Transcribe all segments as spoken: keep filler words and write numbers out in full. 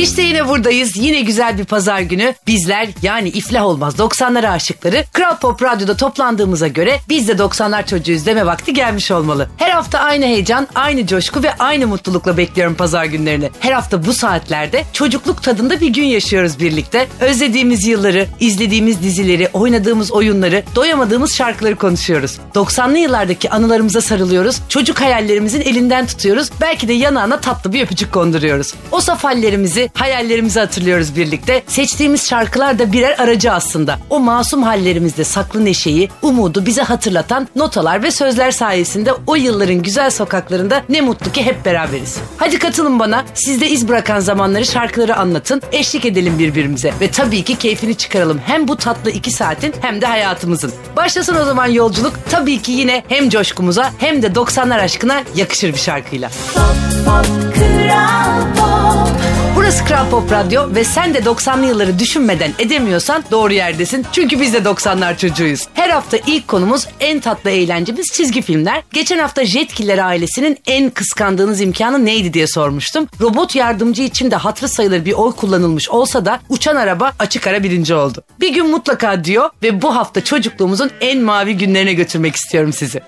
İşte yine buradayız. Yine güzel bir pazar günü. Bizler yani iflah olmaz doksanlar aşıkları Kral Pop Radyo'da toplandığımıza göre biz de doksanlar çocuğu izleme vakti gelmiş olmalı. Her hafta aynı heyecan, aynı coşku ve aynı mutlulukla bekliyorum pazar günlerini. Her hafta bu saatlerde çocukluk tadında bir gün yaşıyoruz birlikte. Özlediğimiz yılları, izlediğimiz dizileri, oynadığımız oyunları, doyamadığımız şarkıları konuşuyoruz. doksanlı yıllardaki anılarımıza sarılıyoruz. Çocuk hayallerimizin elinden tutuyoruz. Belki de yanağına tatlı bir öpücük konduruyoruz. O saf hallerimizi, hayallerimizi hatırlıyoruz birlikte. Seçtiğimiz şarkılar da birer aracı aslında. O masum hallerimizde saklı neşeyi, umudu bize hatırlatan notalar ve sözler sayesinde o yılların güzel sokaklarında ne mutlu ki hep beraberiz. Hadi katılın bana. Sizde iz bırakan zamanları, şarkıları anlatın. Eşlik edelim birbirimize ve tabii ki keyfini çıkaralım. Hem bu tatlı iki saatin hem de hayatımızın. Başlasın o zaman yolculuk. Tabii ki yine hem coşkumuza hem de doksanlar aşkına yakışır bir şarkıyla. Pop, pop, Kral Pop. Burası Kral Pop Radyo ve sen de doksanlı yılları düşünmeden edemiyorsan doğru yerdesin. Çünkü biz de doksanlar çocuğuyuz. Her hafta ilk konumuz, en tatlı eğlencemiz çizgi filmler. Geçen hafta Jet Killer ailesinin en kıskandığınız imkanı neydi diye sormuştum. Robot yardımcı için de hatırı sayılır bir oy kullanılmış olsa da uçan araba açık ara birinci oldu. Bir gün mutlaka diyor ve bu hafta çocukluğumuzun en mavi günlerine götürmek istiyorum sizi.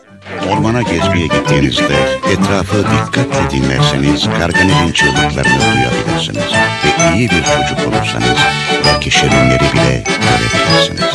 Ormana gezmeye gittiğinizde etrafı dikkatle dinlerseniz Gargamel'in çığlıklarını duyabilirsiniz. Ve iyi bir çocuk olursanız belki şirinleri bile görebilirsiniz.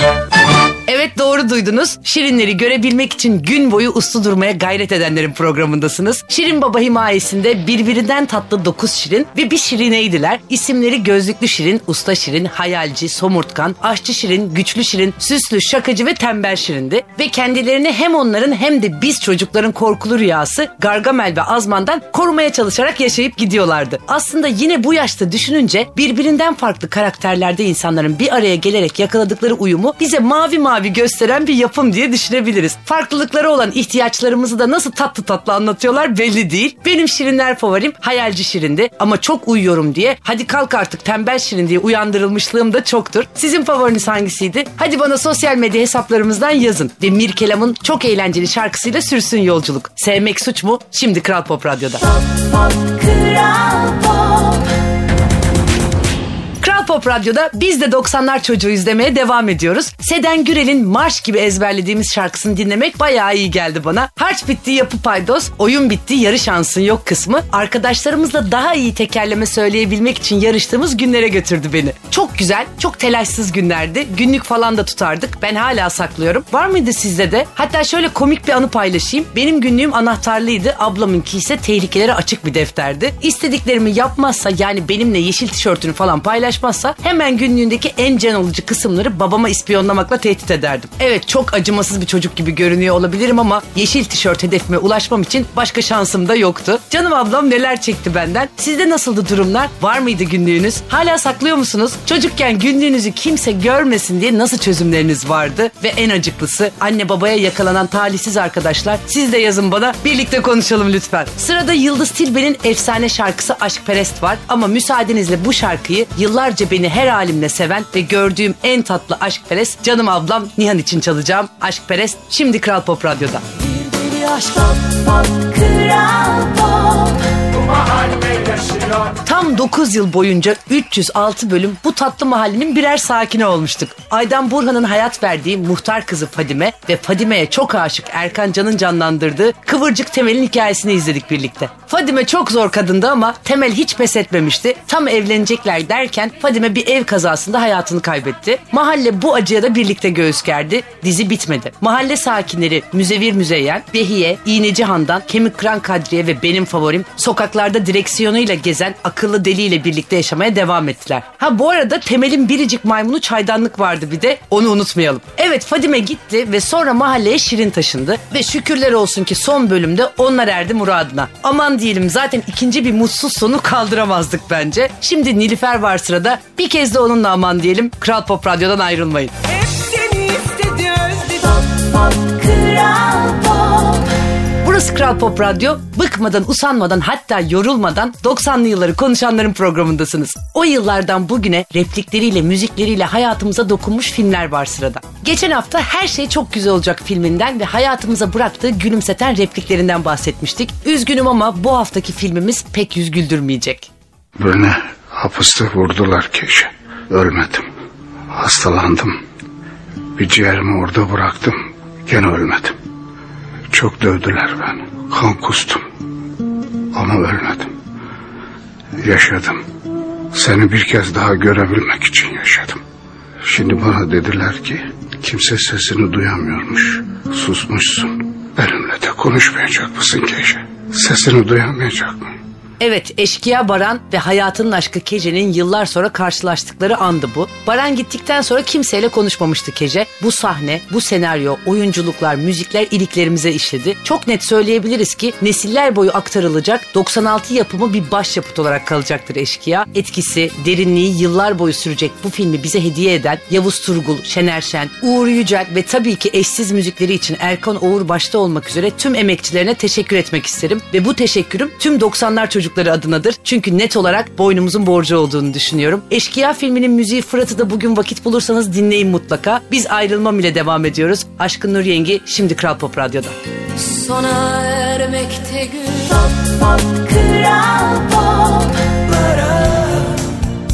Evet, doğru duydunuz. Şirinleri görebilmek için gün boyu uslu durmaya gayret edenlerin programındasınız. Şirin Baba Himayesi'nde birbirinden tatlı dokuz şirin ve bir şirineydiler. İsimleri Gözlüklü Şirin, Usta Şirin, Hayalci, Somurtkan, Aşçı Şirin, Güçlü Şirin, Süslü, Şakacı ve Tembel Şirin'di. Ve kendilerini hem onların hem de biz çocukların korkulu rüyası Gargamel ve Azman'dan korumaya çalışarak yaşayıp gidiyorlardı. Aslında yine bu yaşta düşününce birbirinden farklı karakterlerde insanların bir araya gelerek yakaladıkları uyumu bize mavi mavi gösteren bir yapım diye düşünebiliriz. Farklılıkları olan ihtiyaçlarımızı da nasıl tatlı tatlı anlatıyorlar belli değil. Benim şirinler favorim Hayalci Şirin'di ama çok uyuyorum diye hadi kalk artık Tembel Şirin diye uyandırılmışlığım da çoktur. Sizin favoriniz hangisiydi? Hadi bana sosyal medya hesaplarımızdan yazın ve Mirkelam'ın çok eğlenceli şarkısıyla sürsün yolculuk. Sevmek suç mu? Şimdi Kral Pop Radyo'da. Pop, pop, Kral Pop. Pop Radyo'da biz de doksanlar çocuğu izlemeye devam ediyoruz. Seden Gürel'in marş gibi ezberlediğimiz şarkısını dinlemek bayağı iyi geldi bana. Harç bitti yapı paydos, oyun bitti yarı şansın yok kısmı arkadaşlarımızla daha iyi tekerleme söyleyebilmek için yarıştığımız günlere götürdü beni. Çok güzel, çok telaşsız günlerdi. Günlük falan da tutardık. Ben hala saklıyorum. Var mıydı sizde de? Hatta şöyle komik bir anı paylaşayım. Benim günlüğüm anahtarlıydı. Ablamınki ise tehlikelere açık bir defterdi. İstediklerimi yapmazsa, yani benimle yeşil tişörtünü falan paylaşmazsa hemen günlüğündeki en can alıcı kısımları babama ispiyonlamakla tehdit ederdim. Evet, çok acımasız bir çocuk gibi görünüyor olabilirim ama yeşil tişört hedefime ulaşmam için başka şansım da yoktu. Canım ablam neler çekti benden. Sizde nasıldı durumlar? Var mıydı günlüğünüz? Hala saklıyor musunuz? Çocukken günlüğünüzü kimse görmesin diye nasıl çözümleriniz vardı? Ve en acıklısı anne babaya yakalanan talihsiz arkadaşlar. Siz de yazın bana, birlikte konuşalım lütfen. Sırada Yıldız Tilbe'nin efsane şarkısı Aşkperest var ama müsaadenizle bu şarkıyı yıllarca beni her halimle seven ve gördüğüm en tatlı aşkperest canım ablam Nihan için çalacağım. Aşkperest şimdi Kral Pop Radyo'da. Bir deli aşk, pop, pop, Kral Pop. Tam dokuz yıl boyunca üç yüz altı bölüm bu tatlı mahallenin birer sakini olmuştuk. Aydan Burhan'ın hayat verdiği muhtar kızı Fadime ve Fadime'ye çok aşık Erkan Can'ın canlandırdığı Kıvırcık Temel'in hikayesini izledik birlikte. Fadime çok zor kadındı ama Temel hiç pes etmemişti. Tam evlenecekler derken Fadime bir ev kazasında hayatını kaybetti. Mahalle bu acıya da birlikte göğüs gerdi. Dizi bitmedi. Mahalle sakinleri Müzevir Müzeyyen, Behiye, İğneci Handan, Kemik Kıran Kadriye ve benim favorim sokaklarda direksiyonuyla gezen akıllı deliyle birlikte yaşamaya devam ettiler. Ha bu arada Temel'in biricik maymunu Çaydanlık vardı bir de, onu unutmayalım. Evet, Fadime gitti ve sonra mahalleye Şirin taşındı ve şükürler olsun ki son bölümde onlar erdi muradına. Aman diyelim, zaten ikinci bir mutsuz sonu kaldıramazdık bence. Şimdi Nilüfer var sırada, bir kez de onunla aman diyelim. Kral Pop Radyo'dan ayrılmayın. Hep seni istedi özledi. Pop, pop, Kral Pop. Burası Kral Pop Radyo. Bıkmadan, usanmadan, hatta yorulmadan doksanlı yılları konuşanların programındasınız. O yıllardan bugüne replikleriyle, müzikleriyle hayatımıza dokunmuş filmler var sırada. Geçen hafta Her Şey Çok Güzel Olacak filminden ve hayatımıza bıraktığı gülümseten repliklerinden bahsetmiştik. Üzgünüm ama bu haftaki filmimiz pek yüz güldürmeyecek. Böyle Hapiste vurdular keşke. Ölmedim. Hastalandım. Bir ciğerimi orada bıraktım. Gene ölmedim. Çok dövdüler beni. Kan kustum. Ama ölmedim. Yaşadım. Seni bir kez daha görebilmek için yaşadım. Şimdi bana dediler ki kimse sesini duyamıyormuş. Susmuşsun. Benimle de konuşmayacak mısın Keşe? Sesini duyamayacak mı? Evet, Eşkiya Baran ve hayatının aşkı Kece'nin yıllar sonra karşılaştıkları andı bu. Baran gittikten sonra kimseyle konuşmamıştı Kece. Bu sahne, bu senaryo, oyunculuklar, müzikler iliklerimize işledi. Çok net söyleyebiliriz ki nesiller boyu aktarılacak doksan altı yapımı bir başyapıt olarak kalacaktır Eşkiya. Etkisi, derinliği yıllar boyu sürecek bu filmi bize hediye eden Yavuz Turgul, Şener Şen, Uğur Yücel ve tabii ki eşsiz müzikleri için Erkan Uğur başta olmak üzere tüm emekçilerine teşekkür etmek isterim. Ve bu teşekkürüm tüm doksanlar çocuklarına adınadır. Çünkü net olarak boynumuzun borcu olduğunu düşünüyorum. Eşkıya filminin müziği Fırat'ı da bugün vakit bulursanız dinleyin mutlaka. Biz ayrılmam ile devam ediyoruz. Aşkın Nur Yengi şimdi Kral Pop Radyo'da. Sona ermekte gün. Pop pop Kral Pop.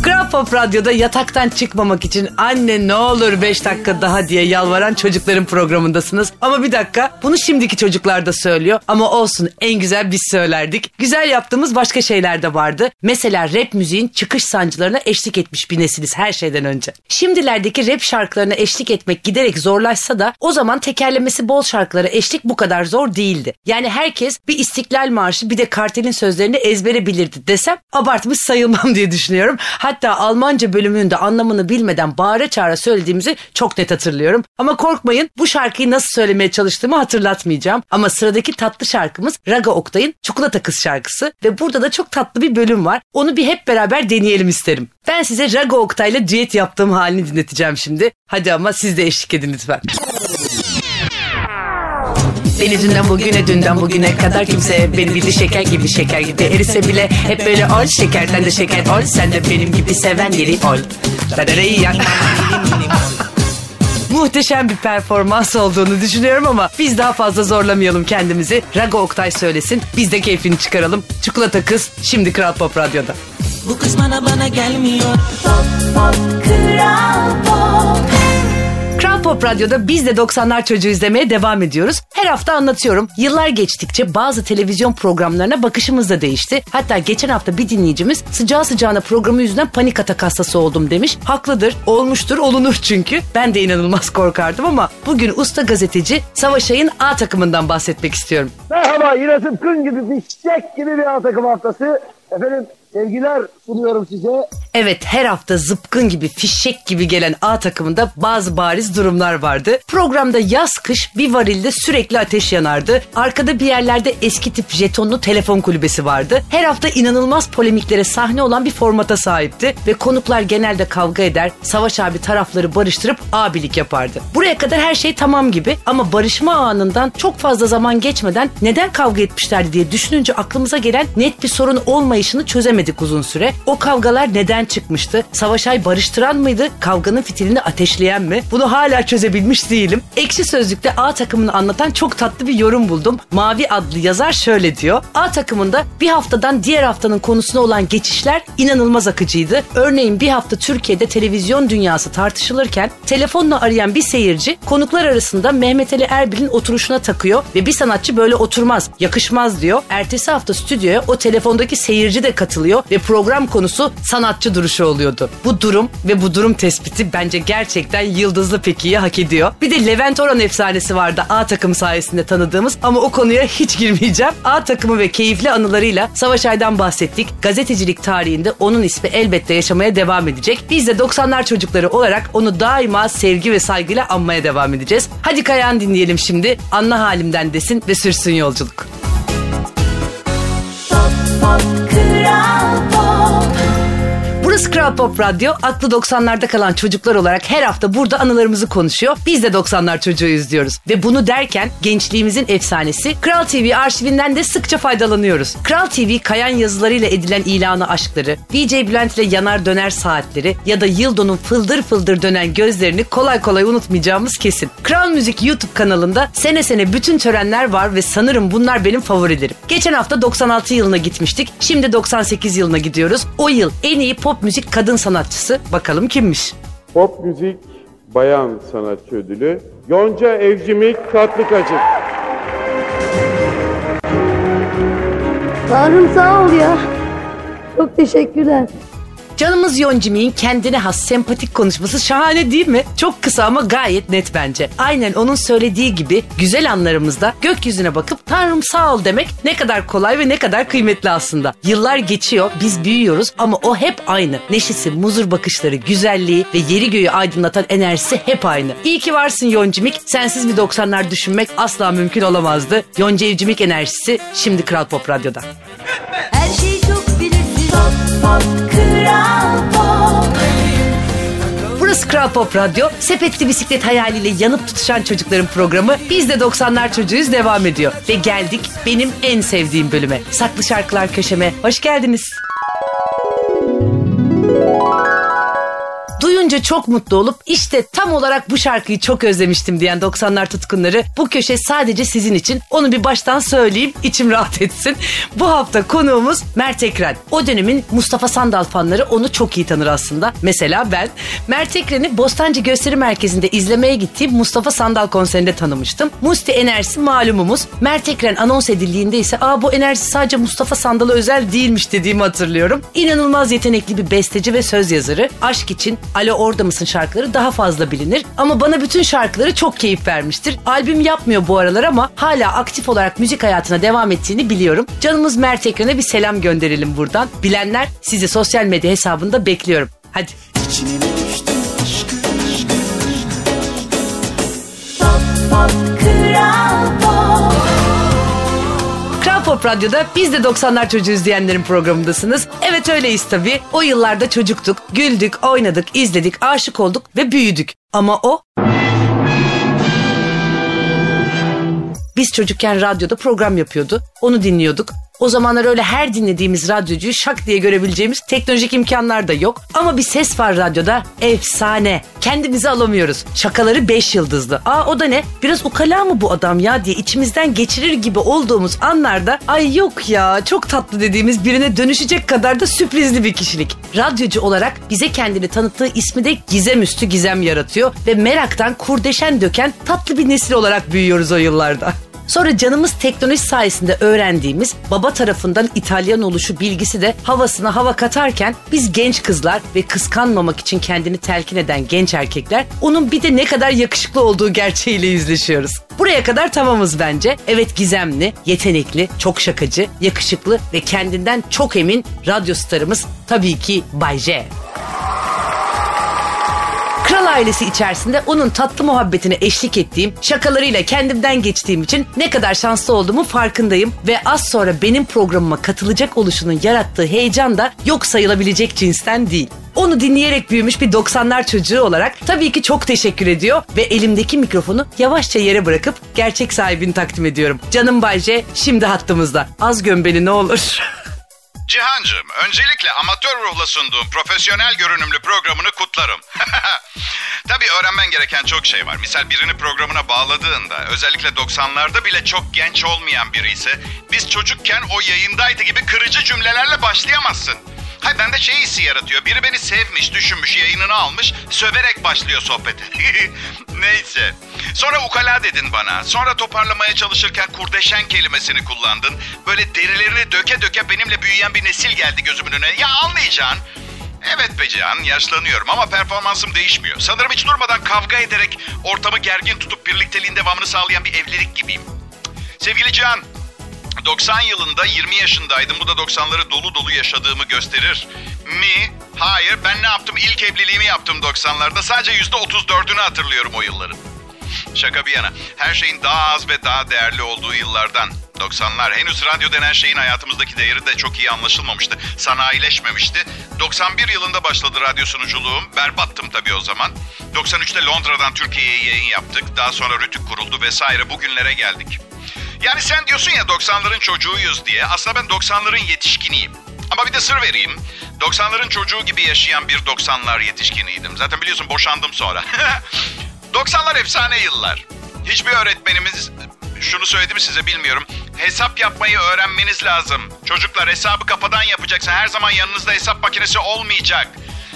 Kral Pop Radyo'da yataktan çıkmamak için anne ne olur beş dakika daha diye yalvaran çocukların programındasınız. Ama bir dakika, bunu şimdiki çocuklar da söylüyor ama olsun, en güzel biz söylerdik. Güzel yaptığımız başka şeyler de vardı. Mesela rap müziğin çıkış sancılarına eşlik etmiş bir nesiliz her şeyden önce. Şimdilerdeki rap şarkılarına eşlik etmek giderek zorlaşsa da o zaman tekerlemesi bol şarkılara eşlik bu kadar zor değildi. Yani herkes bir İstiklal Marşı bir de Kartel'in sözlerini ezbere bilirdi desem abartmış sayılmam diye düşünüyorum. Hatta Almanca bölümünde anlamını bilmeden bağıra çağıra söylediğimizi çok net hatırlıyorum. Ama korkmayın, bu şarkıyı nasıl söylemeye çalıştığımı hatırlatmayacağım. Ama sıradaki tatlı şarkımız Raga Oktay'ın Çikolata Kız şarkısı ve burada da çok tatlı bir bölüm var. Onu bir hep beraber deneyelim isterim. Ben size Raga Oktay'la düet yaptığım halini dinleteceğim şimdi. Hadi ama siz de eşlik edin lütfen. Beni dünden bugüne, dünden bugüne kadar kimse beni bildi şeker gibi şeker gibi erise bile hep böyle ol, şekerden de şeker ol, sen de benim gibi seven yeri ol. Muhteşem bir performans olduğunu düşünüyorum ama biz daha fazla zorlamayalım kendimizi. Raga Oktay söylesin, biz de keyfini çıkaralım. Çikolata Kız şimdi Kral Pop Radyo'da. Bu kız bana bana gelmiyor. Pop pop Kral Pop. Kral Pop Radyo'da biz de doksanlar çocuğu izlemeye devam ediyoruz. Her hafta anlatıyorum. Yıllar geçtikçe bazı televizyon programlarına bakışımız da değişti. Hatta geçen hafta bir dinleyicimiz sıcağı sıcağına programı yüzünden panik atak hastası oldum demiş. Haklıdır, olmuştur, olunur çünkü. Ben de inanılmaz korkardım ama bugün usta gazeteci Savaş Ay'ın A takımından bahsetmek istiyorum. Merhaba, yine tıpkın gibi bir çiçek gibi bir A takım haftası. Efendim, sevgiler sunuyorum size. Evet, her hafta zıpkın gibi, fişek gibi gelen A takımında bazı bariz durumlar vardı. Programda yaz kış bir varilde sürekli ateş yanardı. Arkada bir yerlerde eski tip jetonlu telefon kulübesi vardı. Her hafta inanılmaz polemiklere sahne olan bir formata sahipti. Ve konuklar genelde kavga eder, Savaş abi tarafları barıştırıp abilik yapardı. Buraya kadar her şey tamam gibi ama barışma anından çok fazla zaman geçmeden neden kavga etmişlerdi diye düşününce aklımıza gelen net bir sorun olmayışını çözemedik uzun süre. O kavgalar neden çıkmıştı? Savaş Ay barıştıran mıydı? Kavganın fitilini ateşleyen mi? Bunu hala çözebilmiş değilim. Ekşi Sözlük'te A takımını anlatan çok tatlı bir yorum buldum. Mavi adlı yazar şöyle diyor. A takımında bir haftadan diğer haftanın konusuna olan geçişler inanılmaz akıcıydı. Örneğin bir hafta Türkiye'de televizyon dünyası tartışılırken telefonla arayan bir seyirci konuklar arasında Mehmet Ali Erbil'in oturuşuna takıyor ve bir sanatçı böyle oturmaz, yakışmaz diyor. Ertesi hafta stüdyoya o telefondaki seyirci de katılıyor ve program konusu sanatçı duruşu oluyordu. Bu durum ve bu durum tespiti bence gerçekten yıldızlı pekiyi hak ediyor. Bir de Levent Orhan efsanesi vardı A takım sayesinde tanıdığımız ama o konuya hiç girmeyeceğim. A takımı ve keyifli anılarıyla Savaş Ay'dan bahsettik. Gazetecilik tarihinde onun ismi elbette yaşamaya devam edecek. Biz de doksanlar çocukları olarak onu daima sevgi ve saygıyla anmaya devam edeceğiz. Hadi Kayan dinleyelim şimdi. Anla halimden desin ve sürsün yolculuk. Pop, pop, Kral Pop. Burası Kral Pop Radyo. Aklı doksanlarda kalan çocuklar olarak her hafta burada anılarımızı konuşuyor. Biz de doksanlar çocuğuyuz diyoruz. Ve bunu derken gençliğimizin efsanesi Kral T V arşivinden de sıkça faydalanıyoruz. Kral T V kayan yazılarıyla edilen ilanı aşkları, D J Bülent ile yanar döner saatleri ya da Yıldo'nun fıldır fıldır dönen gözlerini kolay kolay unutmayacağımız kesin. Kral Müzik YouTube kanalında sene sene bütün törenler var ve sanırım bunlar benim favorilerim. Geçen hafta doksan altı yılına gitmiştik. Şimdi doksan sekiz yılına gidiyoruz. O yıl en iyi pop müzik kadın sanatçısı bakalım kimmiş? Pop müzik bayan sanatçı ödülü Yonca Evcimik Tatlıkaçık. Tanrım sağ ol ya. Çok teşekkürler. Canımız Yoncimik'in kendine has sempatik konuşması şahane değil mi? Çok kısa ama gayet net bence. Aynen onun söylediği gibi güzel anlarımızda gökyüzüne bakıp Tanrım sağ ol demek ne kadar kolay ve ne kadar kıymetli aslında. Yıllar geçiyor, biz büyüyoruz ama o hep aynı. Neşesi, muzur bakışları, güzelliği ve yeri göğü aydınlatan enerjisi hep aynı. İyi ki varsın Yoncimik. Sensiz bir doksanlar düşünmek asla mümkün olamazdı. Yonca Evcimik enerjisi şimdi Kral Pop Radyo'da. Her şey çok bilirsin. Pop, pop, Kral Pop. Burası Kral Pop Radyo, sepetli bisiklet hayaliyle yanıp tutuşan çocukların programı Biz de doksanlar Çocuğuyuz devam ediyor. Ve geldik benim en sevdiğim bölüme, Saklı Şarkılar Köşeme. Hoş geldiniz. Duyunca çok mutlu olup işte tam olarak bu şarkıyı çok özlemiştim diyen doksanlar tutkunları, bu köşe sadece sizin için. Onu bir baştan söyleyeyim, içim rahat etsin. Bu hafta konuğumuz Mert Ekren. O dönemin Mustafa Sandal fanları onu çok iyi tanır aslında. Mesela ben Mert Ekren'i Bostancı Gösteri Merkezi'nde izlemeye gittiğim Mustafa Sandal konserinde tanımıştım. Musti enerjisi malumumuz. Mert Ekren anons edildiğinde ise aa bu enerji sadece Mustafa Sandal'a özel değilmiş dediğimi hatırlıyorum. İnanılmaz yetenekli bir besteci ve söz yazarı. Aşk için Alo Orada Mısın şarkıları daha fazla bilinir ama bana bütün şarkıları çok keyif vermiştir. Albüm yapmıyor bu aralar ama hala aktif olarak müzik hayatına devam ettiğini biliyorum. Canımız Mert Ekren'e bir selam gönderelim buradan. Bilenler sizi sosyal medya hesabında bekliyorum. Hadi. Pop, pop, Kral Pop. Pop Radyo'da biz de doksanlar çocuğuyuz diyenlerin programındasınız. Evet öyleyiz tabii. O yıllarda çocuktuk, güldük, oynadık, izledik, aşık olduk ve büyüdük. Ama o... Biz çocukken radyoda program yapıyordu. Onu dinliyorduk. O zamanlar öyle her dinlediğimiz radyocuyu şak diye görebileceğimiz teknolojik imkanlar da yok. Ama bir ses var radyoda, efsane. Kendimizi alamıyoruz. Şakaları beş yıldızlı. Aa o da ne? Biraz ukala mı bu adam ya diye içimizden geçirir gibi olduğumuz anlarda ay yok ya çok tatlı dediğimiz birine dönüşecek kadar da sürprizli bir kişilik. Radyocu olarak bize kendini tanıttığı ismi de gizem üstü gizem yaratıyor ve meraktan kurdeşen döken tatlı bir nesil olarak büyüyoruz o yıllarda. Sonra canımız teknoloji sayesinde öğrendiğimiz baba tarafından İtalyan oluşu bilgisi de havasına hava katarken biz genç kızlar ve kıskanmamak için kendini telkin eden genç erkekler onun bir de ne kadar yakışıklı olduğu gerçeğiyle yüzleşiyoruz. Buraya kadar tamamız bence. Evet gizemli, yetenekli, çok şakacı, yakışıklı ve kendinden çok emin radyo starımız tabii ki Bay J. Kral ailesi içerisinde onun tatlı muhabbetine eşlik ettiğim, şakalarıyla kendimden geçtiğim için ne kadar şanslı olduğumun farkındayım ve az sonra benim programıma katılacak oluşunun yarattığı heyecan da yok sayılabilecek cinsten değil. Onu dinleyerek büyümüş bir doksanlar çocuğu olarak tabii ki çok teşekkür ediyor ve elimdeki mikrofonu yavaşça yere bırakıp gerçek sahibini takdim ediyorum. Canım Bay J şimdi hattımızda. Az göm beni ne olur. Cihancığım, öncelikle amatör ruhla sunduğum profesyonel görünümlü programını kutlarım. Tabii öğrenmen gereken çok şey var. Misal birini programına bağladığında, özellikle doksanlarda bile çok genç olmayan biri ise biz çocukken o yayındaydı gibi kırıcı cümlelerle başlayamazsın. Hayır, bende şey hissi yaratıyor. Biri beni sevmiş, düşünmüş, yayınını almış, söverek başlıyor sohbete. Neyse. Sonra ukala dedin bana. Sonra toparlamaya çalışırken kurdeşen kelimesini kullandın. Böyle derilerini döke döke benimle büyüyen bir nesil geldi gözümün önüne. Ya anlayacaksın. Evet be Cihan, yaşlanıyorum ama performansım değişmiyor. Sanırım hiç durmadan kavga ederek ortamı gergin tutup birlikteliğin devamını sağlayan bir evlilik gibiyim. Sevgili Cihan, doksan yılında yirmi yaşındaydım. Bu da doksanları dolu dolu yaşadığımı gösterir mi? Hayır, ben ne yaptım? İlk evliliğimi yaptım doksanlarda. Sadece yüzde otuz dördünü hatırlıyorum o yılların. Şaka bir yana, her şeyin daha az ve daha değerli olduğu yıllardan, doksanlar. Henüz radyo denen şeyin hayatımızdaki değeri de çok iyi anlaşılmamıştı, sanayileşmemişti. doksan bir yılında başladı radyo sunuculuğum, berbattım tabii o zaman. doksan üçte Londra'dan Türkiye'ye yayın yaptık, daha sonra RTÜK kuruldu vesaire, bugünlere geldik. Yani sen diyorsun ya doksanların çocuğuyuz diye, aslında ben doksanların yetişkiniyim. Ama bir de sır vereyim, doksanların çocuğu gibi yaşayan bir doksanlar yetişkiniydim. Zaten biliyorsun boşandım sonra. doksanlar efsane yıllar. Hiçbir öğretmenimiz, şunu söyledi mi size bilmiyorum, hesap yapmayı öğrenmeniz lazım. Çocuklar, hesabı kafadan yapacaksın, her zaman yanınızda hesap makinesi olmayacak.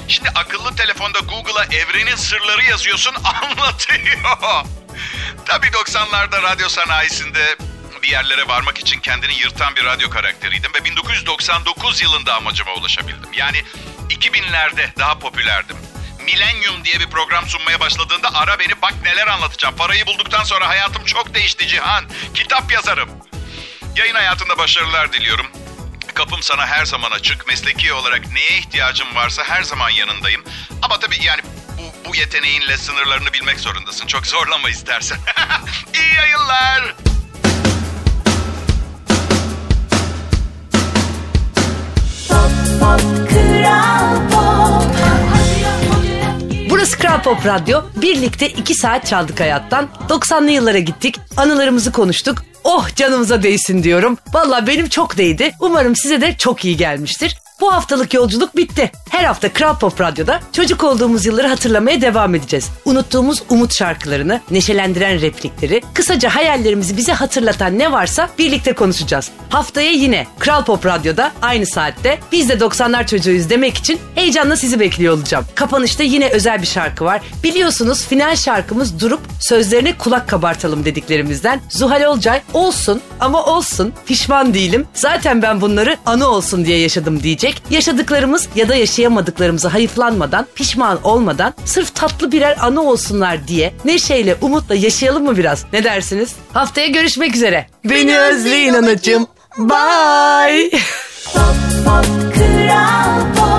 Şimdi akıllı telefonda Google'a evrenin sırları yazıyorsun, anlatıyor. Tabii doksanlarda radyo sanayisinde bir yerlere varmak için kendini yırtan bir radyo karakteriydim ve bin dokuz yüz doksan dokuz yılında amacıma ulaşabildim. Yani iki binlerde daha popülerdim. Millennium diye bir program sunmaya başladığında ara beni, bak neler anlatacağım. Parayı bulduktan sonra hayatım çok değişti Cihan. Kitap yazarım. Yayın hayatında başarılar diliyorum. Kapım sana her zaman açık. Mesleki olarak neye ihtiyacım varsa her zaman yanındayım. Ama tabii yani bu, bu yeteneğinle sınırlarını bilmek zorundasın. Çok zorlama istersen. İyi yayınlar. Pop, pop, Kral Pop. Burası Kral Pop Radyo. Birlikte iki saat çaldık hayattan. doksanlı yıllara gittik. Anılarımızı konuştuk. Oh, canımıza değsin diyorum. Vallahi benim çok değdi. Umarım size de çok iyi gelmiştir. Bu haftalık yolculuk bitti. Her hafta Kral Pop Radyo'da çocuk olduğumuz yılları hatırlamaya devam edeceğiz. Unuttuğumuz umut şarkılarını, neşelendiren replikleri, kısaca hayallerimizi bize hatırlatan ne varsa birlikte konuşacağız. Haftaya yine Kral Pop Radyo'da aynı saatte biz de doksanlar çocuğuyuz demek için heyecanla sizi bekliyor olacağım. Kapanışta yine özel bir şarkı var. Biliyorsunuz final şarkımız durup sözlerine kulak kabartalım dediklerimizden. Zuhal Olcay, olsun ama olsun, pişman değilim. Zaten ben bunları anı olsun diye yaşadım diyecek. Yaşadıklarımız ya da yaşayamadıklarımıza hayıflanmadan, pişman olmadan, sırf tatlı birer anı olsunlar diye neşeyle, umutla yaşayalım mı biraz? Ne dersiniz? Haftaya görüşmek üzere. Beni, Beni özleyin anacığım. Bye. Pop, pop, Kral Pop.